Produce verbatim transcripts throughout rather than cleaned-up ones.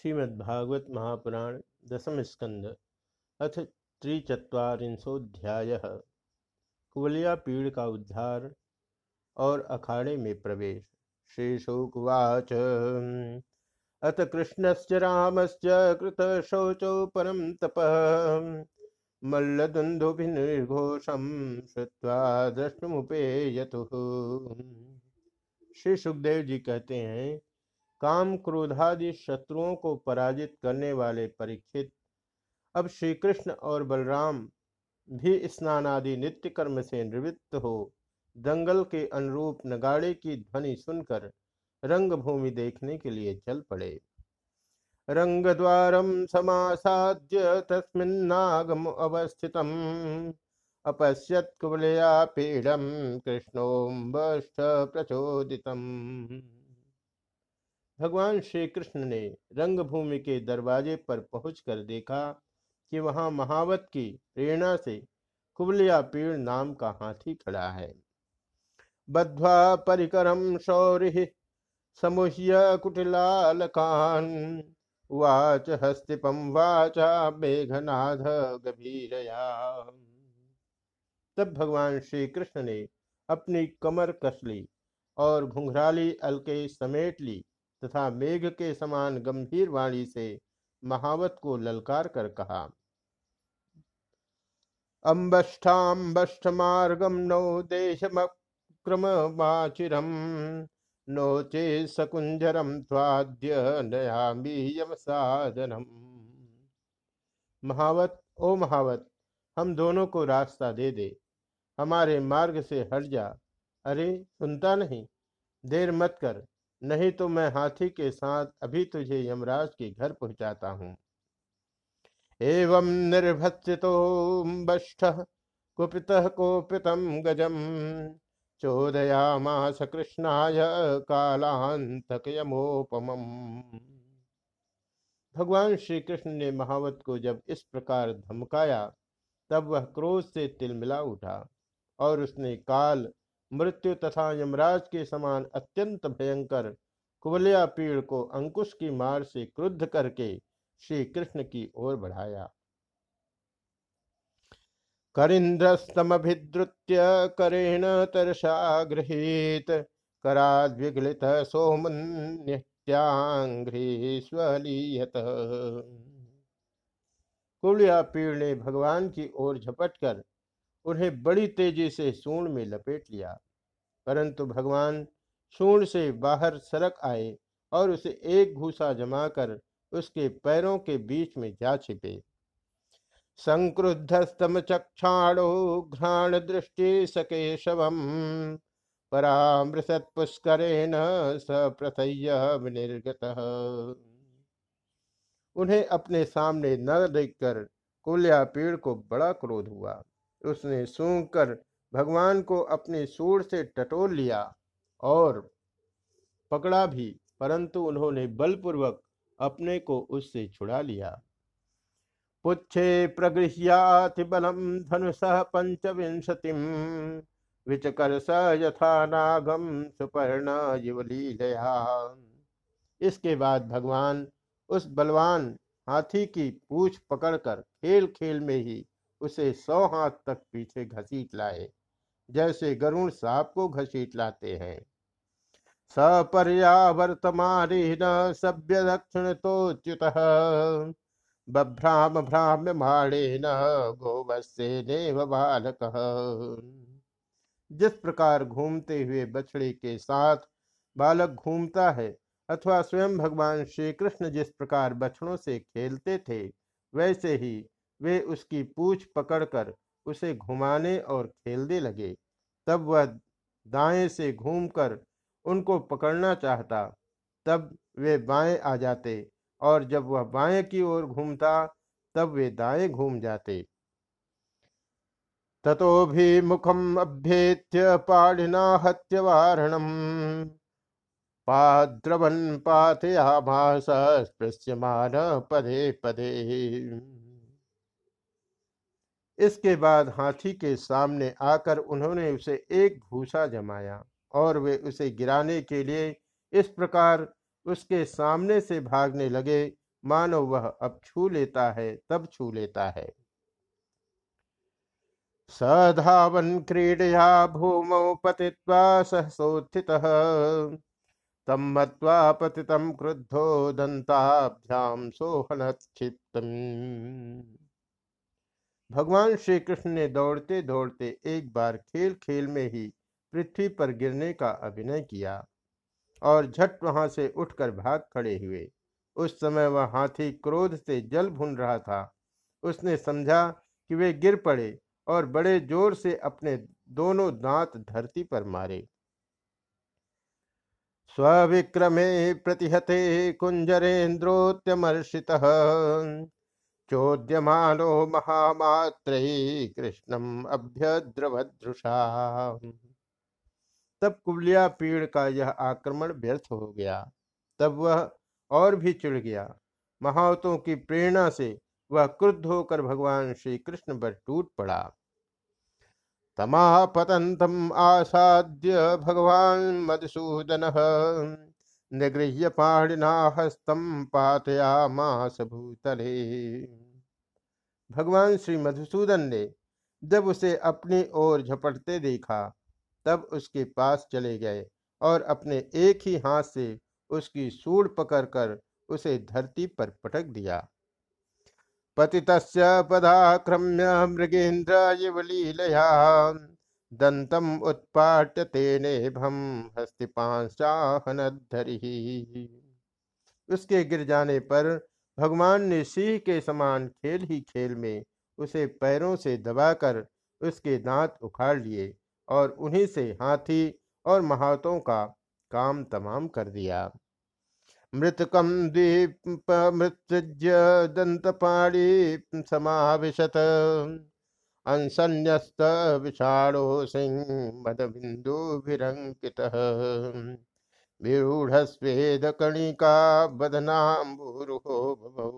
श्रीमद्भागवत महापुराण दशम स्कंद अथ त्रिचत्वारिंशोऽध्यायः कुवलयापीड का उद्धार और अखाड़े में प्रवेश। श्री शुकवाच अथ कृष्णस्य रामस्य कृतशौचो परम तपः मल्लदुन्दुभिर्घोषं श्रुत्वा द्रष्टुमुपेयतुः। श्री शुकदेव जी कहते हैं, काम क्रोधादि शत्रुओं को पराजित करने वाले परीक्षित, अब श्री कृष्ण और बलराम भी स्नान आदि नित्य कर्म से निवृत्त हो दंगल के अनुरूप नगाड़े की ध्वनि सुनकर रंगभूमि देखने के लिए चल पड़े। रंगद्वारम समासाद्य तस्मिन्नागम अवस्थितम अपश्यत कुवलयापीडम कृष्णोऽम्बष्ट प्रचोदितम। भगवान श्री कृष्ण ने रंगभूमि के दरवाजे पर पहुंचकर देखा कि वहां महावत की प्रेरणा से कुवलयापीड नाम का हाथी खड़ा है। बद्ध्वा परिकरम शौरिः समुह्य कुटिलालकान् वाच हस्तिपम वाचा मेघनाद गभीरया। तब भगवान श्री कृष्ण ने अपनी कमर कस ली और घुंघराली अलके समेट ली तथा मेघ के समान गंभीर वाणी से महावत को ललकार कर कहा, अम्बष्ठाम्बष्ठ मार्गम नो देशमक्रमवाचिरम नो चे सकुंजरम त्वाद्य नयामि यम साधनम। महावत, ओ महावत, हम दोनों को रास्ता दे दे, हमारे मार्ग से हट जा। अरे सुनता नहीं, देर मत कर, नहीं तो मैं हाथी के साथ अभी तुझे यमराज के घर पहुंचाता हूँ। एवं निर्भत्सितो बष्ठः कुपितः कोपितं गजम चोदयामास कृष्णाय कालान्तकयमोपमम्। भगवान श्री कृष्ण ने महावत को जब इस प्रकार धमकाया तब वह क्रोध से तिलमिला उठा और उसने काल, मृत्यु तथा यमराज के समान अत्यंत भयंकर कुवलयापीड को अंकुश की मार से क्रुद्ध करके श्री कृष्ण की ओर बढ़ाया। करिन्द्रस्तमभिद्रुत्य करेण तरसा गृहीत कराद्विगलित सोमन्यत्यांघ्री स्वलीयत। कुवलयापीड ने भगवान की ओर झपटकर उन्हें बड़ी तेजी से सूंड में लपेट लिया, परंतु भगवान सूंड से बाहर सरक आए और उसे एक घूसा जमाकर उसके पैरों के बीच में जा छिपे। संक्रुद्धस्तम चक्षाणो घ्राण दृष्टि सकेशवम परामृत पुष्करेण सप्रथय्य विनिर्गतः। उन्हें अपने सामने न देखकर कुवलयापीड को बड़ा क्रोध हुआ। उसने सूंघकर भगवान को अपने सूंड से टटोल लिया और पकड़ा भी, परंतु उन्होंने बलपूर्वक अपने को उससे छुड़ा लिया। पुच्छे प्रगृह्याति बलम धनुषः पंचविंशतिम विचकर्ष यथा नागम सुपर्ण युवलीलया। इसके बाद भगवान उस बलवान हाथी की पूंछ पकड़कर खेल खेल में ही उसे सौ हाथ तक पीछे घसीट लाए, जैसे गरुड़ सांप को घसीट लाते हैं। सपर्यावर्तमारी न सभ्य दक्षिण तोच्युत बभ्राम भ्राम्य माणे न गोवस्य नेव बालकः। जिस प्रकार घूमते हुए बछड़े के साथ बालक घूमता है अथवा स्वयं भगवान श्री कृष्ण जिस प्रकार बछड़ों से खेलते थे, वैसे ही वे उसकी पूंछ पकड़कर उसे घुमाने और खेलने लगे। तब वह दाएं से घूमकर उनको पकड़ना चाहता, तब वे बाएं आ जाते, और जब वह बाएं की ओर घूमता तब वे दाएं घूम जाते। ततो भी मुखम अभ्येत्य पाढ़िना हत्यवारणम पाद्रवन पातया भाषा स्पृश्यमान पदे पदे। इसके बाद हाथी के सामने आकर उन्होंने उसे एक घूसा जमाया और वे उसे गिराने के लिए इस प्रकार उसके सामने से भागने लगे मानो वह अब छू लेता है तब छू लेता है। सधावन क्रीडया भूमौ पतित्वा सहसोत्थितः तम मत्वा पतितं क्रुद्धो दंताभ्याम सोहनक्षिप्तम्। भगवान श्री कृष्ण ने दौड़ते दौड़ते एक बार खेल खेल में ही पृथ्वी पर गिरने का अभिनय किया और झट वहां से उठकर भाग खड़े हुए। उस समय वह हाथी क्रोध से जल भून रहा था। उसने समझा कि वे गिर पड़े और बड़े जोर से अपने दोनों दांत धरती पर मारे। स्वविक्रमे प्रतिहते कुंजरेन्द्रोत्यमर्षितः चोद्यमानो महामात्रे कृष्णम अभ्यद्रवदृषा। तब कुवलयापीड का यह आक्रमण व्यर्थ हो गया। तब वह और भी चिढ़ गया। महावतों की प्रेरणा से वह क्रुद्ध होकर भगवान श्री कृष्ण पर टूट पड़ा। तमापतंतम आसाद्य भगवान मधुसूदन निगृह्य पाणिना हस्तम पातयामास भूतले। भगवान श्री मधुसूदन ने जब उसे अपनी ओर झपटते देखा तब उसके पास चले गए और अपने एक ही हाथ से उसकी सूंड पकड़कर उसे धरती पर पटक दिया। पतितस्य पदाक्रम्य मृगेन्द्र इव लीलया दंतम उत्पाट्य तेनेभं हस्तिपांशाहनद्धरिः। उसके गिर जाने पर भगवान ने सिंह के समान खेल ही खेल में उसे पैरों से दबाकर उसके दांत उखाड़ लिए और उन्हीं से हाथी और महावतों का काम तमाम कर दिया। मृतकम द्वीप मृत्सज्य दंतपाणी समाविशत अंसन्यस्त विषाणो सिंह मदबिंदु विरंकितः विरूढ़ स्वेद कणिका बदनाम्बुरुहो भवौ।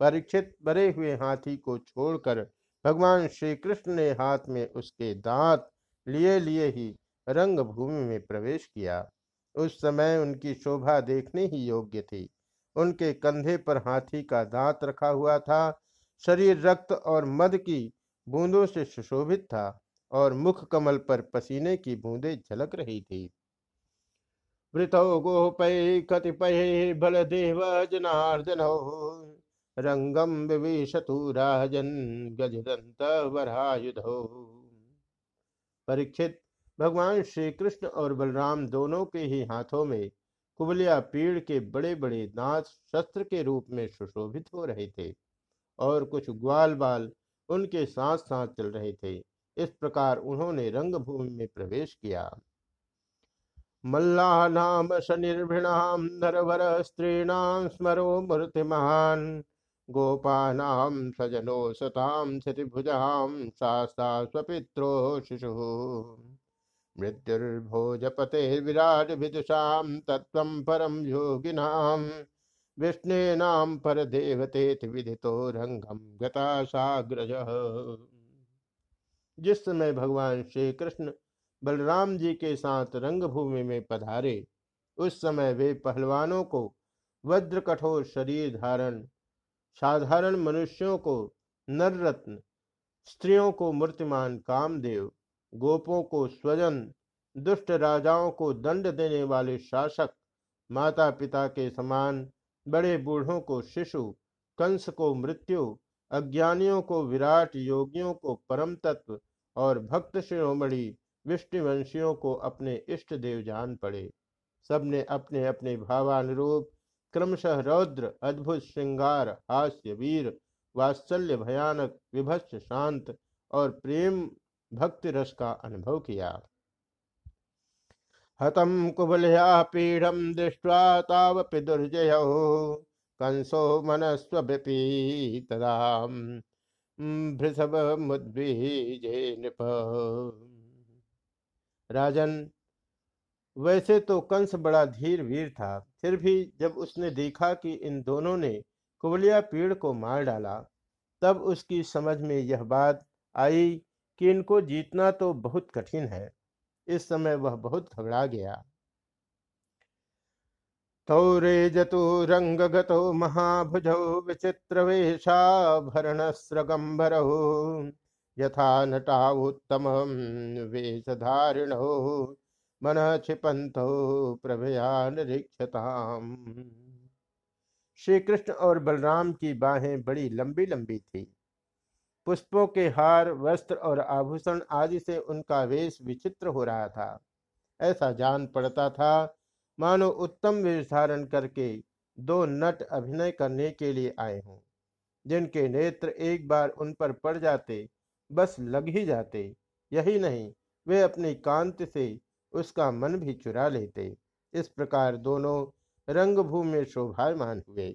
परीक्षित बरे हुए हाथी को छोड़कर भगवान श्री कृष्ण ने हाथ में उसके दांत लिए लिए ही रंगभूमि में प्रवेश किया। उस समय उनकी शोभा देखने ही योग्य थी। उनके कंधे पर हाथी का दांत रखा हुआ था। शरीर रक्त और मद की बूंदों से सुशोभित था और मुख कमल पर पसीने की बूंदें झलक रही थी। वृतो गोपय कतिपय बल देव जनार्दनो रंगम विवेशतु राजन गजदंत वरायुधो। परीक्षित भगवान श्री कृष्ण और बलराम दोनों के ही हाथों में कुवलयापीड के बड़े बड़े दांत शस्त्र के रूप में सुशोभित हो रहे थे और कुछ ग्वाल बाल उनके साथ साथ चल रहे थे। इस प्रकार उन्होंने रंगभूमि में प्रवेश किया। मल्लानाम शनिर्भिणाम नरवर स्त्रीणाम स्मरो मूर्तिमान गोपानाम सजनो सताम श्रीभुजाम शास्ता स्वपित्रो शिशु मृत्युर्भोजपते विराट विदुषाम तत्वम परम योगिनाम विष्णे नाम पर देवते विदितो रंगम गता साग्रज। जिस समय भगवान श्री कृष्ण बलराम जी के साथ रंगभूमि में पधारे उस समय वे पहलवानों को, वज्र कठोर शरीर धारण साधारण मनुष्यों को नर रत्न, स्त्रियों को मूर्तिमान कामदेव, गोपों को स्वजन, दुष्ट राजाओं को दंड देने वाले शासक, माता पिता के समान बड़े बूढ़ों को शिशु, कंस को मृत्यु, अज्ञानियों को विराट, योगियों को परम तत्व और भक्त शिरोमणि विष्णुवंशियों को अपने इष्ट देव जान पड़े। सबने अपने अपने भावानुरूप क्रमशः रौद्र, अद्भुत, श्रृंगार, हास्य, वीर, वात्सल्य, भयानक, विभत्स, शांत और प्रेम भक्ति रस का अनुभव किया। हतम कुवलयापीडम दृष्ट्वा तावपि दुर्जयो कंसो मनस्वपि तदा भृशभमुद्विजे नृप। राजन, वैसे तो कंस बड़ा धीर वीर था, फिर भी जब उसने देखा कि इन दोनों ने कुवलयापीड को मार डाला तब उसकी समझ में यह बात आई कि इनको जीतना तो बहुत कठिन है। इस समय वह बहुत घबरा गया। तौरे जतु रंगगतो महाभुजौ विचित्रवेषाभरणस्रगंभरौ यथा नटावुत्तमं वेषधारिणौ मनः क्षिपन्तौ प्रभया निरीक्षताम्। श्री कृष्ण और बलराम की बाहें बड़ी लंबी लंबी थी। पुष्पों के हार, वस्त्र और आभूषण आदि से उनका वेश विचित्र हो रहा था। ऐसा जान पड़ता था मानो उत्तम वेश धारण करके दो नट अभिनय करने के लिए आए हों, जिनके नेत्र एक बार उन पर पड़ जाते बस लग ही जाते। यही नहीं, वे अपनी कांति से उसका मन भी चुरा लेते। इस प्रकार दोनों रंगभूमि में शोभायमान हुए।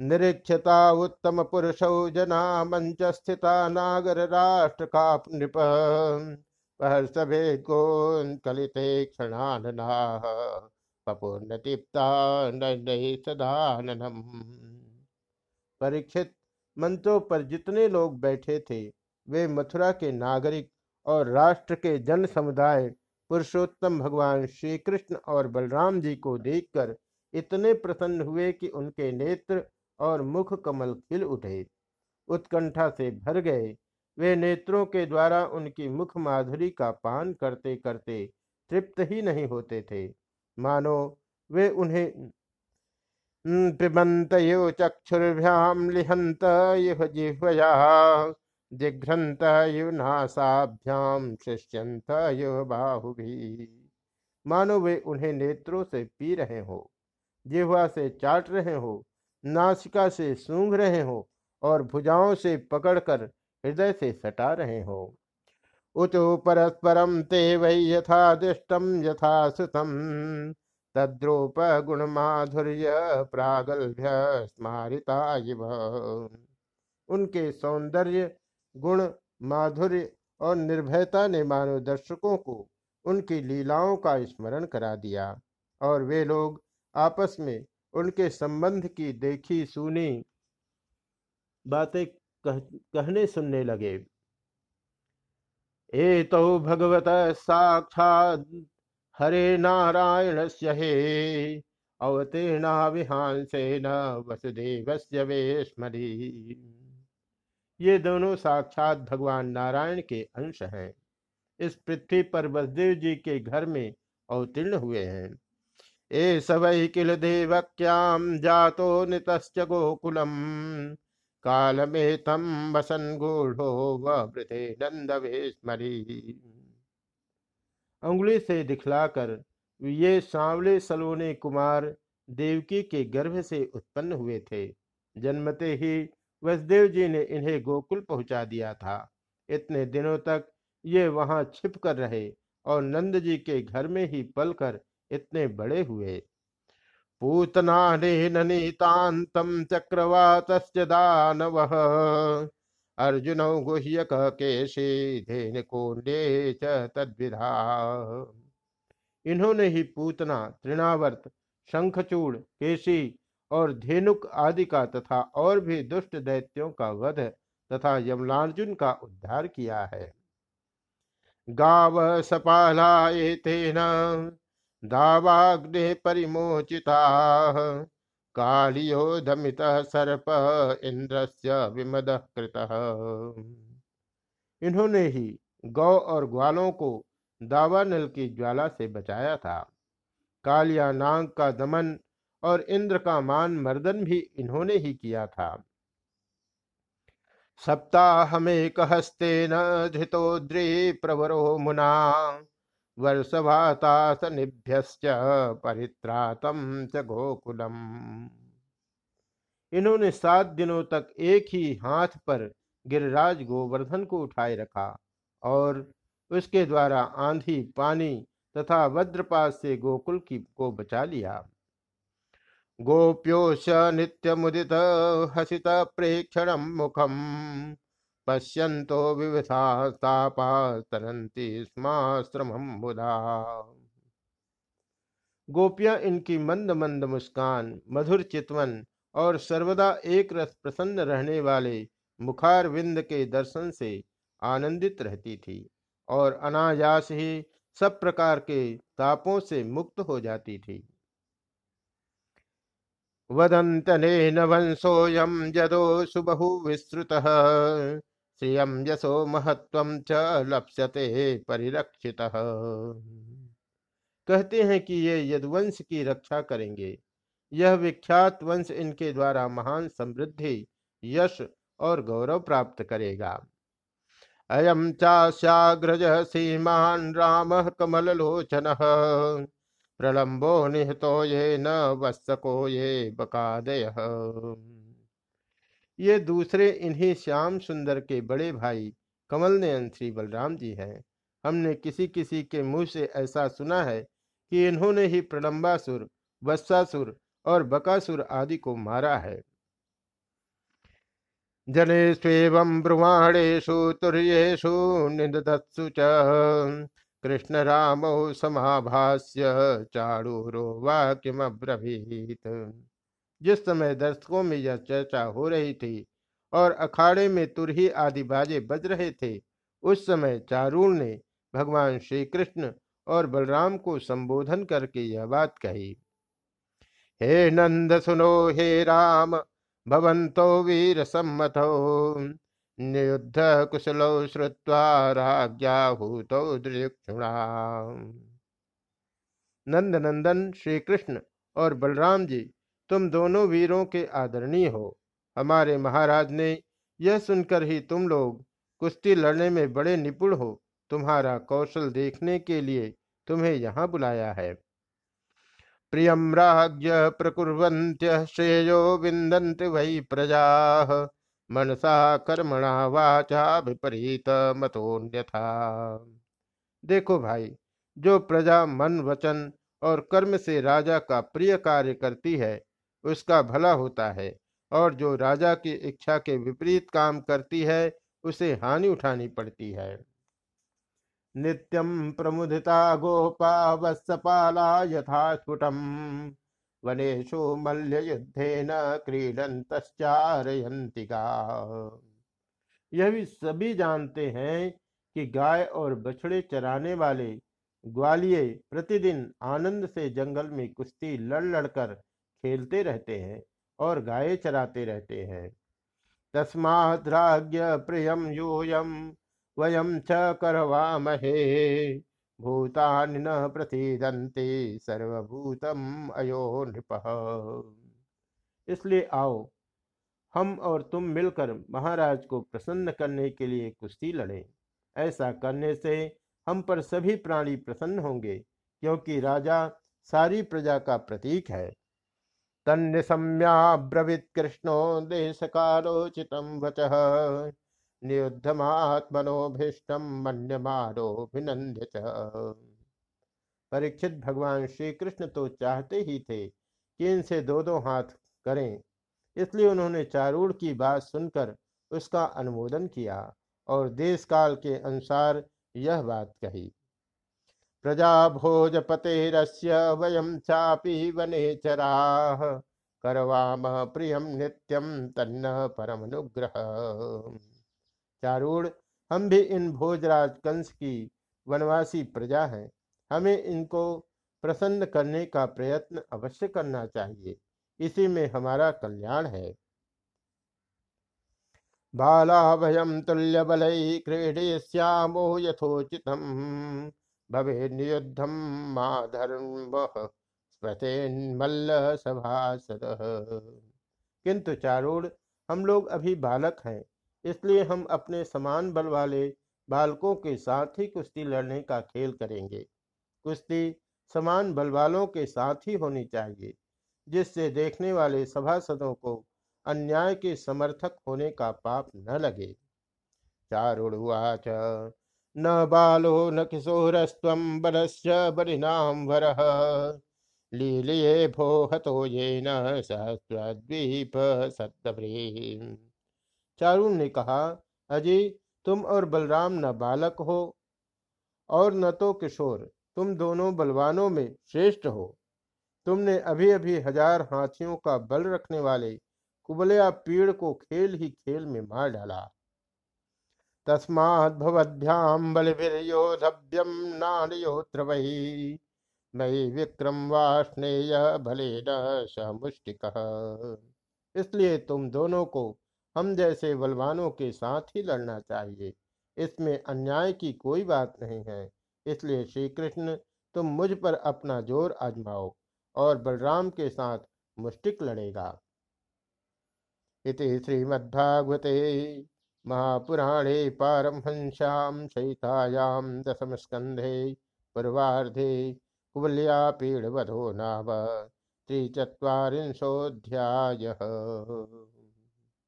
निरीक्षता उत्तम पुरुषौ जना मंच स्थिता नागर राष्ट्र का नृप सहर्षभे गोकलिते क्षणानना पपूर्णदीप्ता सदाननम। परीक्षित, मंचों पर जितने लोग बैठे थे वे मथुरा के नागरिक और राष्ट्र के जन समुदाय पुरुषोत्तम भगवान श्री कृष्ण और बलराम जी को देखकर इतने प्रसन्न हुए कि उनके नेत्र और मुख कमल खिल उठे, उत्कंठा से भर गए। वे नेत्रों के द्वारा उनकी मुख माधुरी का पान करते करते तृप्त ही नहीं होते थे, मानो वे उन्हें पिबंत यो चक्षुर्भ्याम लिहंत यो जिह्वया जिघ्रंत यो नासाभ्याम शिष्यंत यो बाहुभिः। मानो वे उन्हें नेत्रों से पी रहे हो, जिह्वा से चाट रहे हो, नासिका से सूंघ रहे हो और भुजाओं से पकड़कर हृदय से सटा रहे हो। उत परस्परम ते वै यथा दृष्टम यथा सुतम तद्रूप गुण माधुर्य प्रागल्भ्य स्मारिता इव। उनके सौंदर्य, गुण, माधुर्य और निर्भयता ने मानव दर्शकों को उनकी लीलाओं का स्मरण करा दिया और वे लोग आपस में उनके संबंध की देखी सुनी बातें कह, कहने सुनने लगे। ए तो भगवत साक्षात हरे नारायण से हे अवतीर्ण विहांसेन वसुदेवस्य वेश्मरी। ये दोनों साक्षात भगवान नारायण के अंश हैं, इस पृथ्वी पर वसुदेव जी के घर में अवतीर्ण हुए हैं। ए सवै किल देवक्याम जातो नितश्च गोकुलम काल में तम वसन गूढ़ो वृथे नंदवेश्मरी। अंगुली से दिखलाकर ये सांवले सलोने कुमार देवकी के गर्भ से उत्पन्न हुए थे। जन्मते ही वसुदेव जी ने इन्हें गोकुल पहुंचा दिया था। इतने दिनों तक ये वहां छिपकर रहे और नंद जी के घर में ही पलकर इतने बड़े हुए। पूतना नीतांतम चक्रवातस्य दानवः अर्जुनौ गुह्यकः केशी धेनुकोण्डे च तद्विधा। इन्होंने ही पूतना, तृणावर्त, शंखचूड़, केशी और धेनुक आदि का तथा और भी दुष्ट दैत्यों का वध तथा यमलार्जुन का उद्धार किया है। गाव सपालायतेन दावाग्ने परिमोचिता कालियो दमितः सर्प इंद्रस्य विमदः कृतः। इन्होंने ही गौ और ग्वालों को दावानल की ज्वाला से बचाया था। कालिया नाग का दमन और इंद्र का मान मर्दन भी इन्होंने ही किया था। सप्ताह में कहस्तेन धृतोद्री प्रवरो मुना वर्षभातासनिभ्यश्च परित्रातम च गोकुलम। इन्होंने सात दिनों तक एक ही हाथ पर गिरिराज गोवर्धन को उठाए रखा और उसके द्वारा आंधी, पानी तथा वज्रपात से गोकुल की को बचा लिया। गोप्योश नित्यमुदित हसित प्रेक्षणम मुखम पश्यन्तो विवशास्तापा तरन्ति स्माश्रमं मुदा। गोपियां इनकी मंद मंद मुस्कान, मधुर चितवन और सर्वदा एक रस प्रसन्न रहने वाले मुखार विंद के दर्शन से आनंदित रहती थी और अनायास ही सब प्रकार के तापों से मुक्त हो जाती थी। वदंतनेन वंशोऽयं यदो सुबहु विस्तृतः श्रियं यशो महत्वं च लप्स्यते परिरक्षितः। कहते हैं कि ये यदुवंश की रक्षा करेंगे। यह विख्यात वंश इनके द्वारा महान समृद्धि, यश और गौरव प्राप्त करेगा। अयं चास्याग्रजः सीमान् रामः कमललोचनः प्रलंबो निहतो ये न वत्सको ये बकादयः। ये दूसरे इन्हीं श्याम सुंदर के बड़े भाई कमल नयन श्री बलराम जी हैं। हमने किसी किसी के मुंह से ऐसा सुना है कि इन्होंने ही प्रलंबासुर, वत्सासुर और बकासुर आदि को मारा है। जनेष्वेवं ब्रुवाणेषु तुर्येषु निदधत्सु च कृष्ण रामो समाभास्य चारुरो वाक्यम अब्रवीत। जिस समय दर्शकों में यह चर्चा हो रही थी और अखाड़े में तुरही आदि बाजे बज रहे थे, उस समय चारुण ने भगवान श्री कृष्ण और बलराम को संबोधन करके यह बात कही। हे नंद सुनो, हे राम, भवंतो वीर सम्मतो नियुद्ध कुशलो श्रुत्वा राज्ञाहूतो दृक्षुणा। नंद नंदन श्री कृष्ण और बलराम जी, तुम दोनों वीरों के आदरणीय हो। हमारे महाराज ने यह सुनकर ही तुम लोग कुश्ती लड़ने में बड़े निपुण हो, तुम्हारा कौशल देखने के लिए तुम्हें यहाँ बुलाया है। प्रियम राज्ञ प्रकुर्वन्त्य श्रेयो विन्दन्ति वै प्रजाः मनसा कर्मणा वाचा विपरीत मतोन्यथा। देखो भाई, जो प्रजा मन, वचन और कर्म से राजा का प्रिय कार्य करती है उसका भला होता है, और जो राजा की इच्छा के विपरीत काम करती है उसे हानि उठानी पड़ती है। नित्यम प्रमुदिता गोपा वत्सपाला यथा स्फुटम वनेषु मल्य युद्धेन क्रीडन्तश्चारयन्तिका। यह भी सभी जानते हैं कि गाय और बछड़े चराने वाले ग्वालिये प्रतिदिन आनंद से जंगल में कुश्ती लड़ लड़कर खेलते रहते हैं और गायें चराते रहते हैं। तस्माद् राज्ञ प्रियं यूयं वयं च करवामहे भूतानि न प्रसीदन्ति सर्वभूतम् अयो नृपः। इसलिए आओ, हम और तुम मिलकर महाराज को प्रसन्न करने के लिए कुश्ती लड़ें। ऐसा करने से हम पर सभी प्राणी प्रसन्न होंगे, क्योंकि राजा सारी प्रजा का प्रतीक है। तन्य सम्या ब्रवीत कृष्णो देशकालोचितं वचः नियुद्धमात्मनोभीष्टं मन्यमारोऽभिनन्द्यत। परीक्षित, भगवान श्री कृष्ण तो चाहते ही थे कि इनसे दो दो हाथ करें, इसलिए उन्होंने चारूण की बात सुनकर उसका अनुमोदन किया और देश काल के अनुसार यह बात कही। प्रजा भोज पतेरस्य वयं चापि वने चराः करवामः प्रियं नित्यं तन्नः परमनुग्रहः। चारूण, हम भी इन भोजराज कंस की वनवासी प्रजा हैं। हमें इनको प्रसन्न करने का प्रयत्न अवश्य करना चाहिए, इसी में हमारा कल्याण है। बालाभयं तुल्यबलैः क्रीडिष्यामो यथोचितं भवेन्नियुद्धं मा धर्मः स्मृतेन्मल्लसभासदः। किंतु चारूण, हम लोग अभी बालक हैं, इसलिए हम अपने समान बल वाले बालकों के साथ ही कुश्ती लड़ने का खेल करेंगे। कुश्ती समान बल वालों के साथ ही होनी चाहिए, जिससे देखने वाले सभासदों को अन्याय के समर्थक होने का पाप न लगे। चारुणुवाच न बालो न किशोरस्त्वं बलस्य बलिनां वरः लीलिये भो हतो येन सहस्रद्वीप सप्तव्रीहिं। चारुण ने कहा, अजी, तुम और बलराम न बालक हो और न तो किशोर, तुम दोनों बलवानों में श्रेष्ठ हो। तुमने अभी अभी हजार हाथियों का बल रखने वाले कुवलयापीड को खेल ही खेल में मार डाला। तस्माद् भवद्भ्यां बलभिर्योद्धव्यं नान्योऽत्र वै नई विक्रम वास्नेय भले न समुष्टिक। इसलिए तुम दोनों को हम जैसे बलवानों के साथ ही लड़ना चाहिए, इसमें अन्याय की कोई बात नहीं है। इसलिए श्री कृष्ण तुम मुझ पर अपना जोर आजमाओ और बलराम के साथ मुष्टिक लड़ेगा। इति श्रीमद्भागवते महापुराणे पारमहंस्यां संहितायां दशम स्कन्धे पूर्वार्धे कुवलयापीड वधो नाम त्रिचत्वारिंशोऽध्यायः।